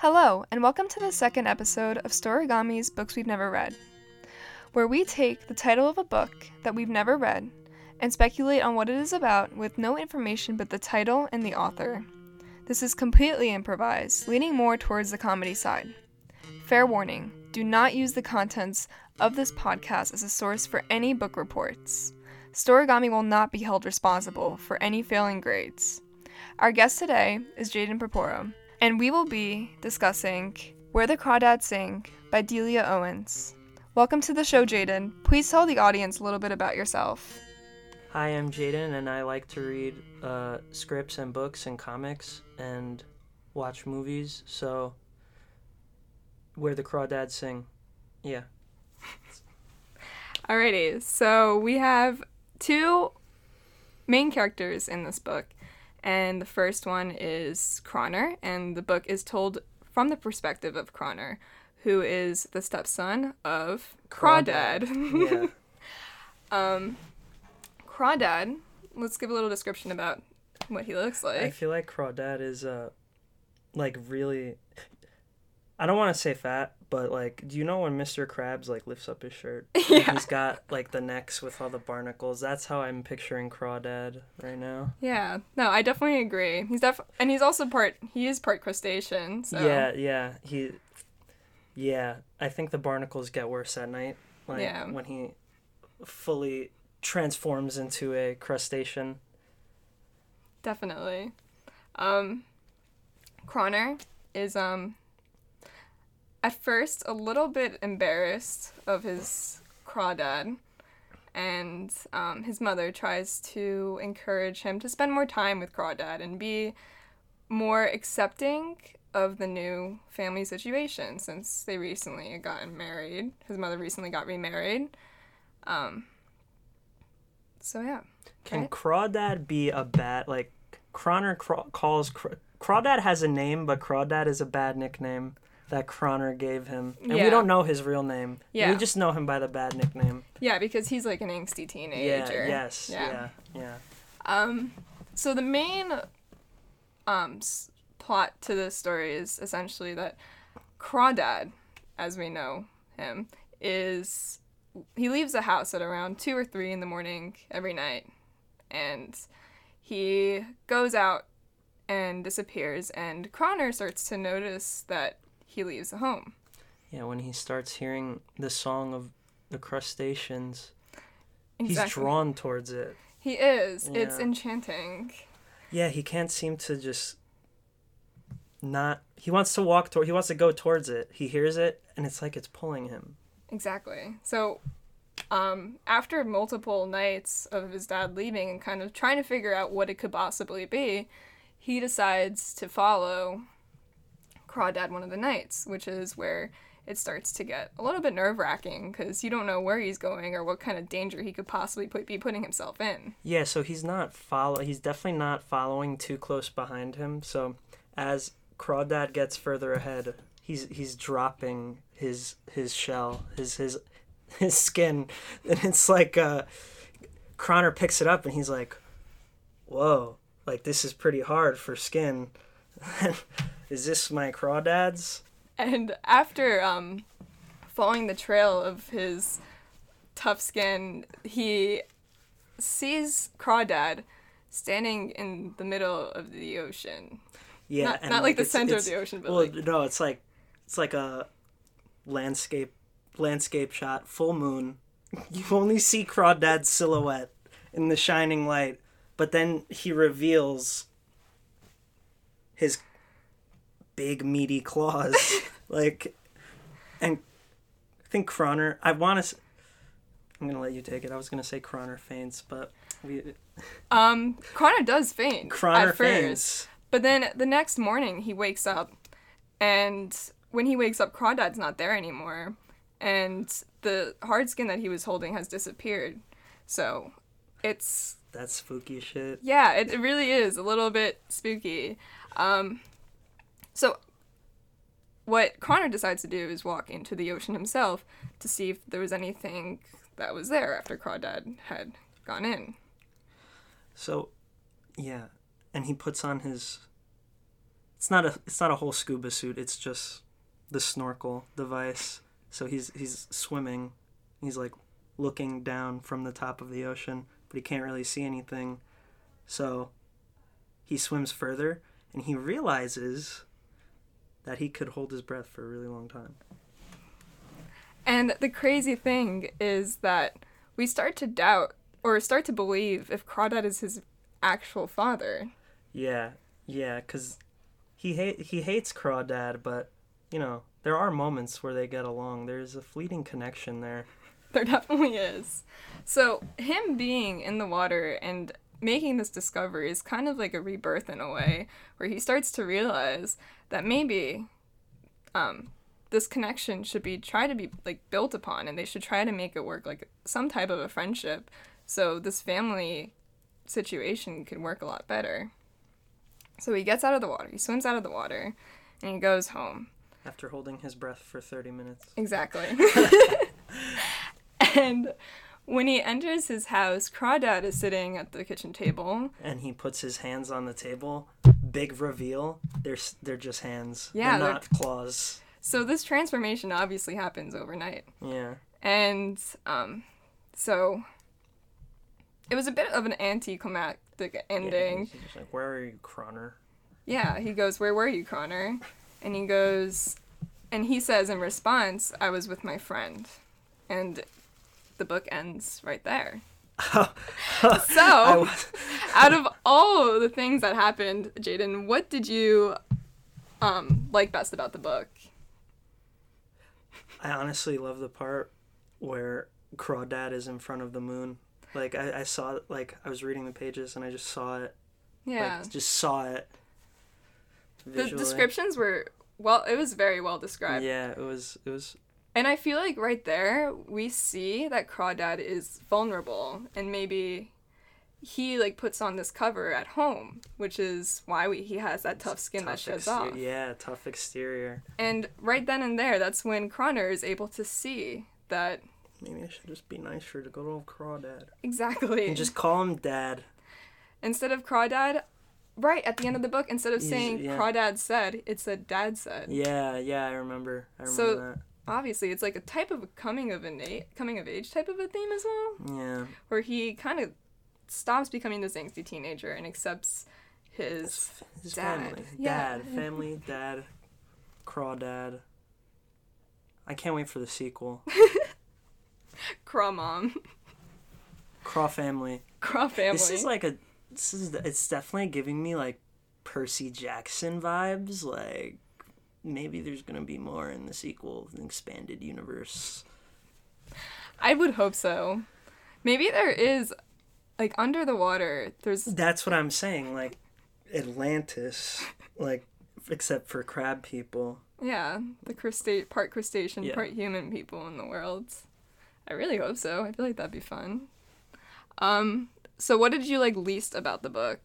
Hello, and welcome to the second episode of Storigami's Books We've Never Read, where we take the title of a book that we've never read and speculate on what it is about with no information but the title and the author. This is completely improvised, leaning more towards the comedy side. Fair warning, do not use the contents of this podcast as a source for any book reports. Storigami will not be held responsible for any failing grades. Our guest today is Jaedon Porpora, and we will be discussing Where the Crawdads Sing by Delia Owens. Welcome to the show, Jaedon. Please tell the audience a little bit about yourself. Hi, I'm Jaedon, and I like to read scripts and books and comics and watch movies, so Where the Crawdads Sing. Yeah. Alrighty, so we have two main characters in this book. And the first one is Cronor, and the book is told from the perspective of Cronor, who is the stepson of Crawdad. Yeah. Crawdad, let's give a little description about what he looks like. I feel like Crawdad is, really, I don't want to say fat, but, do you know when Mr. Krabs, lifts up his shirt? Yeah. He's got, the necks with all the barnacles. That's how I'm picturing Crawdad right now. Yeah. No, I definitely agree. And he's also part crustacean, so. Yeah. I think the barnacles get worse at night. When he fully transforms into a crustacean. Definitely. Cronor is, at first, a little bit embarrassed of his crawdad, and his mother tries to encourage him to spend more time with Crawdad and be more accepting of the new family situation since they recently had gotten married. His mother recently got remarried. Can Crawdad be a bad, Cronor calls, Crawdad has a name, but Crawdad is a bad nickname that Cronor gave him. And we don't know his real name. Yeah. We just know him by the bad nickname. Yeah, because he's an angsty teenager. Yeah, yes. Yeah. So the main plot to this story is essentially that Crawdad, as we know him, he leaves the house at around 2 or 3 in the morning every night. And he goes out and disappears, and Cronor starts to notice that he leaves the home. Yeah, when he starts hearing the song of the crustaceans, He's drawn towards it. He is. Yeah. It's enchanting. Yeah, he can't seem to just not. He wants to he wants to go towards it. He hears it, and it's like it's pulling him. Exactly. So, after multiple nights of his dad leaving and kind of trying to figure out what it could possibly be, he decides to follow Crawdad one of the nights, which is where it starts to get a little bit nerve-wracking because you don't know where he's going or what kind of danger he could possibly be putting himself in. Yeah, so he's definitely not following too close behind him. So as Crawdad gets further ahead, he's dropping his shell, his skin, and it's Cronor picks it up and he's like, "Whoa, this is pretty hard for skin." Is this my crawdads? And after following the trail of his tough skin, he sees Crawdad standing in the middle of the ocean. Yeah, not the center of the ocean, but no, it's like a landscape shot, full moon. You only see Crawdad's silhouette in the shining light, but then he reveals his big meaty claws, and I think Cronor. I'm gonna let you take it. I was gonna say Cronor faints, but Cronor does faint. Cronor faints, but then the next morning he wakes up, and when he wakes up, Crawdad's not there anymore, and the hard skin that he was holding has disappeared. So, that's spooky shit. Yeah, it really is a little bit spooky. So what Cronor decides to do is walk into the ocean himself to see if there was anything that was there after Crawdad had gone in. So, yeah. And he puts on his It's not a whole scuba suit. It's just the snorkel device. So he's swimming. He's like looking down from the top of the ocean, but he can't really see anything. So he swims further, and he realizes that he could hold his breath for a really long time. And the crazy thing is that we start to doubt or start to believe if Crawdad is his actual father. Yeah, because he hates Crawdad, but, you know, there are moments where they get along. There's a fleeting connection there. There definitely is. So him being in the water and making this discovery is kind of like a rebirth in a way, where he starts to realize that maybe this connection should be built upon, and they should try to make it work like some type of a friendship, so this family situation could work a lot better. So he gets out of the water, he swims out of the water, and he goes home. After holding his breath for 30 minutes. Exactly. And when he enters his house, Crawdad is sitting at the kitchen table. And he puts his hands on the table. Big reveal. They're just hands. Yeah, they're not claws. So this transformation obviously happens overnight. Yeah. And so it was a bit of an anticlimactic ending. Yeah, he's just like, where are you, Croner? Yeah, he goes, where were you, Croner? And he goes, and he says in response, I was with my friend. And the book ends right there. So, out of all of the things that happened, Jaedon, what did you like best about the book? I honestly love the part where Crawdad is in front of the moon. Like, I saw it, like, I was reading the pages and I just saw it. Yeah. Like, just saw it visually. The descriptions were, well, it was very well described. Yeah, it was... And I feel like right there, we see that Crawdad is vulnerable, and maybe he, like, puts on this cover at home, which is why he has that tough skin that sheds off. Yeah, tough exterior. And right then and there, that's when Croner is able to see that... Maybe I should just be nicer to good old Crawdad. Exactly. And just call him Dad. Instead of Crawdad... Right, at the end of the book, instead of saying Crawdad said, it said Dad said. Yeah, I remember so, that. Obviously, it's like a type of coming of age type of a theme as well. Yeah. Where he kind of stops becoming this angsty teenager and accepts his dad. Family. Yeah. Dad. Family, dad, Crawdad. I can't wait for the sequel. Craw Mom. Craw Family. Craw Family. It's definitely giving me like Percy Jackson vibes, like. Maybe there's going to be more in the sequel, an expanded universe. I would hope so. Maybe there is, like, under the water, there's... That's what I'm saying, like, Atlantis, like, except for crab people. Yeah, the part crustacean, part human people in the world. I really hope so. I feel like that'd be fun. So what did you like least about the book?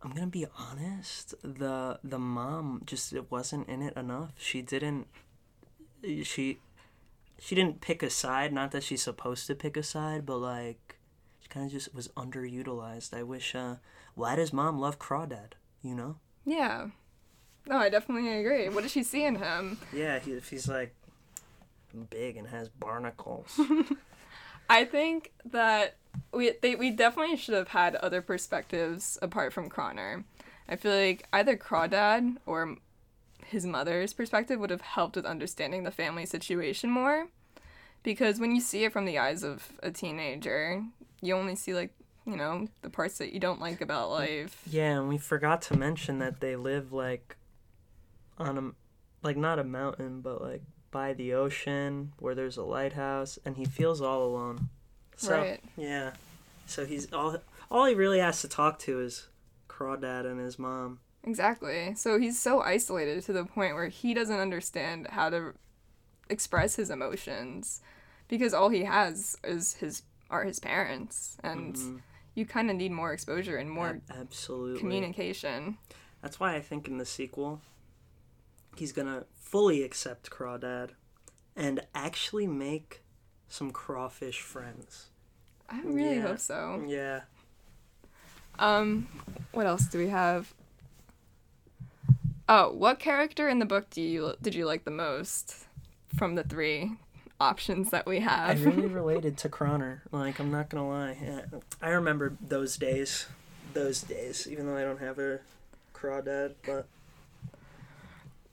I'm gonna be honest, the mom just wasn't in it enough. She didn't pick a side, not that she's supposed to pick a side, but like she kinda just was underutilized. I wish why does mom love Crawdad, you know? Yeah. No, I definitely agree. What does she see in him? Yeah, he's like big and has barnacles. I think that we definitely should have had other perspectives apart from Croner. I feel like either Crawdad or his mother's perspective would have helped with understanding the family situation more, because when you see it from the eyes of a teenager, you only see, like, you know, the parts that you don't like about life. Yeah, and we forgot to mention that they live, like, on a, like, not a mountain, but, like, by the ocean where there's a lighthouse, and he feels all alone. So, right. Yeah. So he's all he really has to talk to is Crawdad and his mom. Exactly. So he's so isolated to the point where he doesn't understand how to express his emotions, because all he has is his parents, and you kind of need more exposure and more communication. That's why I think in the sequel he's going to fully accept Crawdad and actually make some crawfish friends. I really hope so. Yeah. What else do we have? Oh, what character in the book did you like the most from the three options that we have? I really related to Kroner. Like, I'm not gonna lie. I remember those days, even though I don't have a crawdad, but...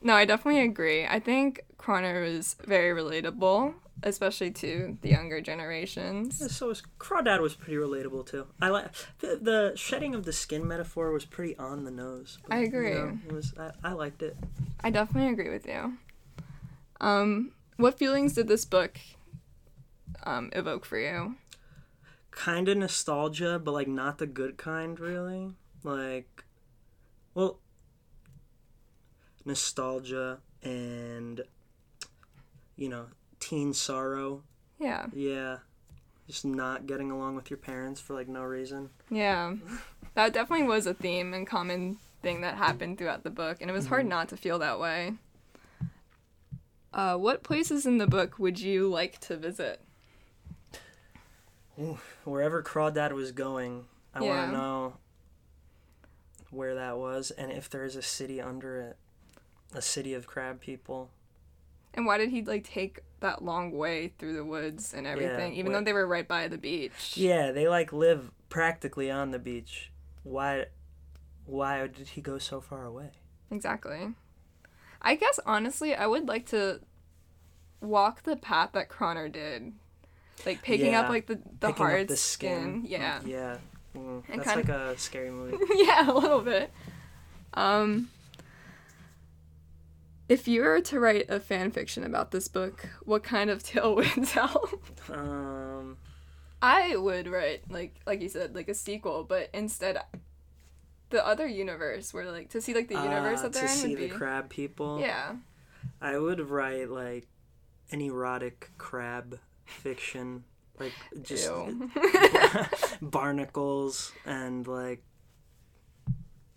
No, I definitely agree. I think Kroner was very relatable, especially to the younger generations. Yeah, so Crawdad was pretty relatable, too. I like the shedding of the skin metaphor was pretty on the nose. I agree. You know, I liked it. I definitely agree with you. What feelings did this book evoke for you? Kind of nostalgia, but, like, not the good kind, really. Like, well, nostalgia and, you know, teen sorrow. Yeah. Yeah. Just not getting along with your parents for, like, no reason. Yeah. That definitely was a theme and common thing that happened throughout the book, and it was hard not to feel that way. What places in the book would you like to visit? Ooh, wherever Crawdad was going, I want to know where that was and if there is a city under it. A city of crab people. And why did he, like, take that long way through the woods and everything, though they were right by the beach? Yeah, they, like, live practically on the beach. Why did he go so far away? Exactly. I guess, honestly, I would like to walk the path that Kroner did. Like, picking up, like, the hard the skin. Yeah. Yeah. Mm, that's like a scary movie. Yeah, a little bit. If you were to write a fan fiction about this book, what kind of tale would it tell? I would write, like you said, like a sequel, but instead, the other universe, where, like, to see, like, the universe that they're in would be... To see the crab people? Yeah. I would write, like, an erotic crab fiction, like just barnacles and, like,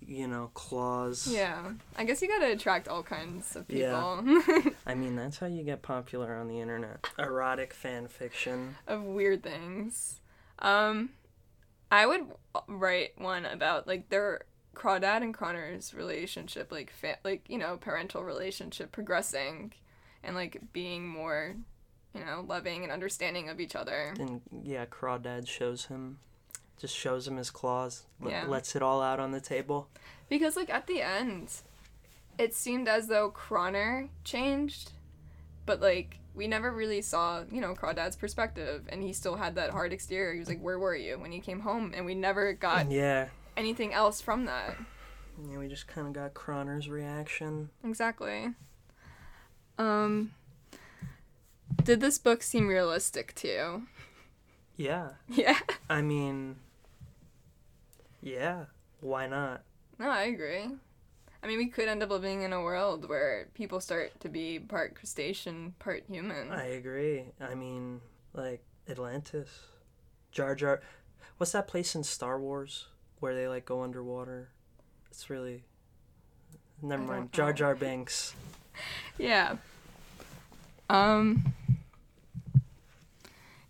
you know, claws. Yeah, I guess you gotta attract all kinds of people. Yeah. I mean, that's how you get popular on the internet. Erotic fan fiction of weird things. I would write one about, like, their Crawdad and Kroner's relationship, like parental relationship progressing, and, like, being more, you know, loving and understanding of each other. And, yeah, Crawdad shows him his claws, lets it all out on the table. Because, like, at the end, it seemed as though Kroner changed, but, like, we never really saw, you know, Crawdad's perspective, and he still had that hard exterior. He was like, where were you when he came home? And we never got anything else from that. Yeah, we just kind of got Kroner's reaction. Exactly. Did this book seem realistic to you? Yeah. Yeah. I mean, yeah. Why not? No, I agree. I mean, we could end up living in a world where people start to be part crustacean, part human. I agree. I mean, like, Atlantis. Jar Jar. What's that place in Star Wars where they, like, go underwater? It's really... Never mind. Jar Jar Binks. Yeah.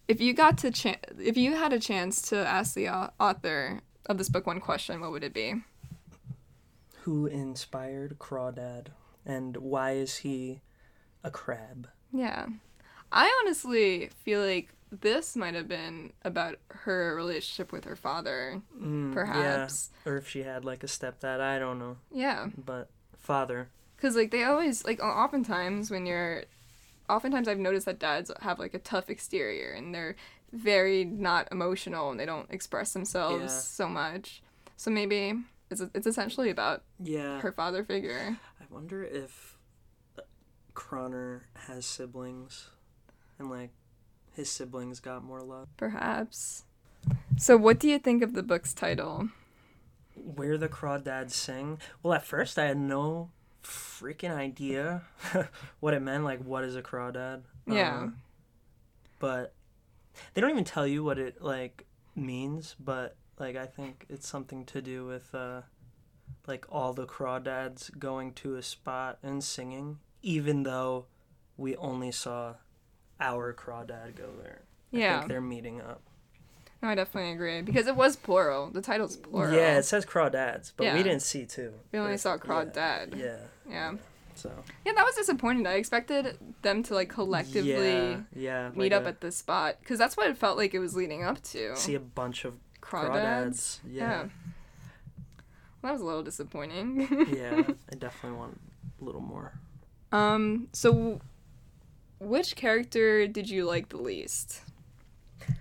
If you got to if you had a chance to ask the author of this book one question, what would it be? Who inspired Crawdad, and why is he a crab? Yeah, I honestly feel like this might have been about her relationship with her father, perhaps, or if she had, like, a stepdad. I don't know. Yeah, but father. Because, like, they always, like, Oftentimes I've noticed that dads have, like, a tough exterior, and they're very not emotional, and they don't express themselves so much. So maybe it's essentially about her father figure. I wonder if Kroner has siblings, and, like, his siblings got more love. Perhaps. So what do you think of the book's title? Where the Crawdads Sing? Well, at first I had no freaking idea what it meant, like, what is a crawdad, but they don't even tell you what it, like, means, but, like, I think it's something to do with like, all the crawdads going to a spot and singing, even though we only saw our crawdad go there. I think they're meeting up. No, I definitely agree. Because it was plural. The title's plural. Yeah, it says Crawdads, but we didn't see two. We only saw Crawdad. Yeah. So. Yeah, that was disappointing. I expected them to, like, collectively meet up at this spot. Because that's what it felt like it was leading up to. See a bunch of Crawdads. Yeah. Well, that was a little disappointing. Yeah, I definitely want a little more. So, which character did you like the least?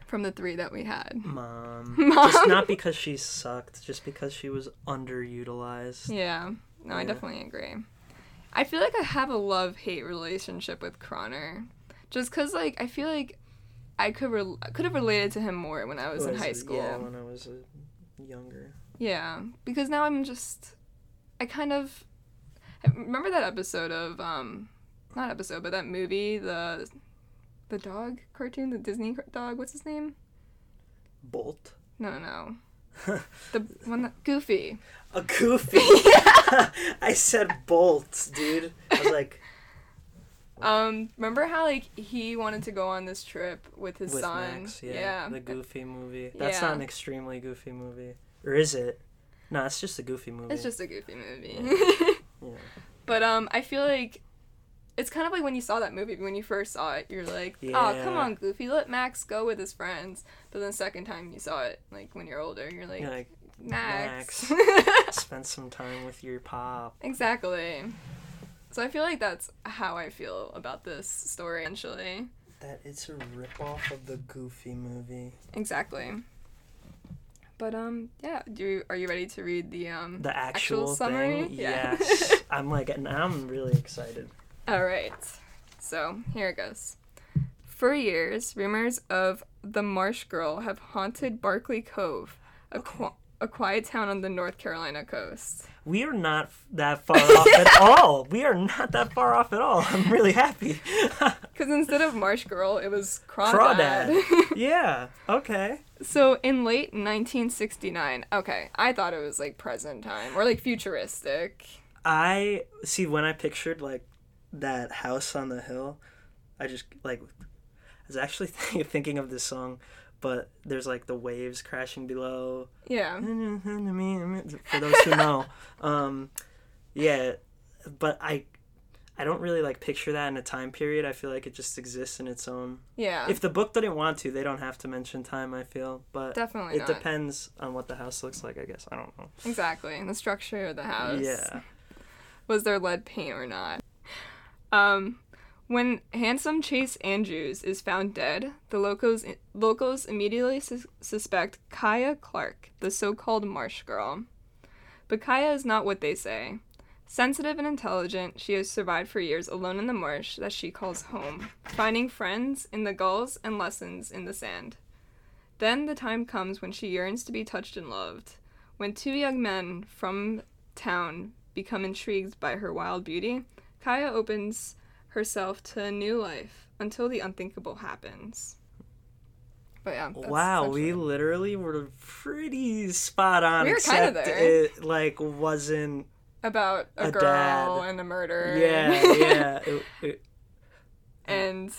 From the three that we had. Mom. Just not because she sucked, just because she was underutilized. Yeah. No, I definitely agree. I feel like I have a love-hate relationship with Connor. Just because, like, I feel like I could have related to him more when I was in high school. Yeah, when I was younger. Yeah. Because now I'm just... I remember that episode of... Not episode, but that movie, the dog cartoon, the Disney dog, what's his name? Bolt? No. The one that... Goofy. A Goofy? Yeah. I said Bolt, dude. I was like... Remember how, like, he wanted to go on this trip with his son? Max, yeah. The Goofy movie. That's not an extremely Goofy movie. Or is it? No, it's just a Goofy movie. Yeah. But, I feel like... It's kind of like when you saw that movie, when you first saw it, you're like, oh, come on, Goofy, let Max go with his friends. But then the second time you saw it, like, when you're older, you're like Max. Spend some time with your pop. Exactly. So I feel like that's how I feel about this story, actually. That it's a ripoff of the Goofy movie. Exactly. But, yeah, are you ready to read the actual summary? Thing? Yeah. Yes. I'm really excited. All right, so here it goes. For years, rumors of the Marsh Girl have haunted Barclay Cove, a quiet town on the North Carolina coast. We are not that far off at all. I'm really happy. Because instead of Marsh Girl, it was Crawdad. Yeah, okay. So in late 1969, okay, I thought it was, like, present time or, like, futuristic. I see when I pictured, like, that house on the hill, I just, like, I was actually thinking of this song, but there's, like, the waves crashing below. Yeah. For those who know. Yeah, but I don't really, like, picture that in a time period. I feel like it just exists in its own. Yeah. If the book didn't want to, they don't have to mention time, I feel. But definitely it depends on what the house looks like, I guess. I don't know. Exactly. And the structure of the house. Yeah. Was there lead paint or not? When handsome Chase Andrews is found dead, the locals immediately suspect Kaya Clark, the so-called Marsh Girl. But Kaya is not what they say. Sensitive and intelligent, she has survived for years alone in the marsh that she calls home, finding friends in the gulls and lessons in the sand. Then the time comes when she yearns to be touched and loved, when two young men from town become intrigued by her wild beauty. Kaya opens herself to a new life until the unthinkable happens. But yeah. Wow, we literally were pretty spot on. We were kind of there. It wasn't about a girl dad. And a murder. Yeah, yeah. And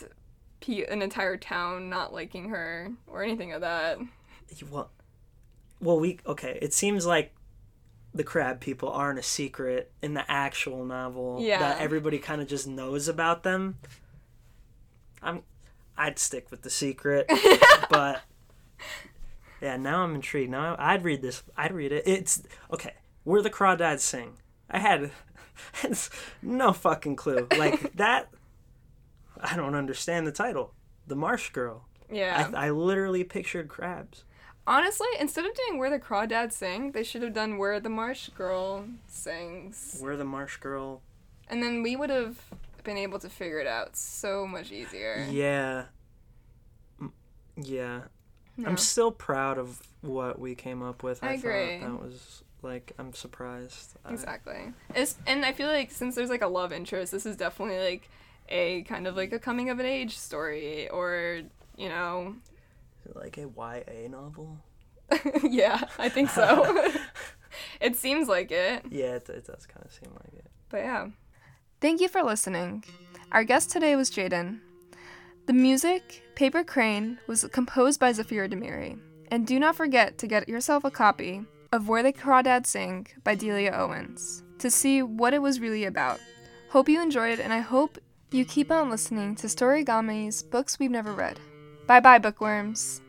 an entire town not liking her or anything of that. Well, it seems like the crab people aren't a secret in the actual novel that everybody kind of just knows about them. I'd stick with the secret, but yeah, now I'm intrigued. Now I'd read this. I'd read it. It's okay. Where the Crawdads Sing. I had no fucking clue. Like that. I don't understand the title. The Marsh Girl. Yeah. I literally pictured crabs. Honestly, instead of doing Where the Crawdads Sing, they should have done Where the Marsh Girl Sings. Where the Marsh Girl... And then we would have been able to figure it out so much easier. Yeah. Yeah. No. I'm still proud of what we came up with. I agree. That was, I'm surprised. Exactly. And I feel like since there's, a love interest, this is definitely, a kind of, a coming-of-an-age story or, you know... Like a YA novel? Yeah, I think so. It seems like it. Yeah, it does kind of seem like it. But yeah. Thank you for listening. Our guest today was Jaedon. The music, Paper Crane, was composed by Zafira Demiri. And do not forget to get yourself a copy of Where the Crawdads Sing by Delia Owens to see what it was really about. Hope you enjoyed, and I hope you keep on listening to Storigami's Books We've Never Read. Bye bye, bookworms!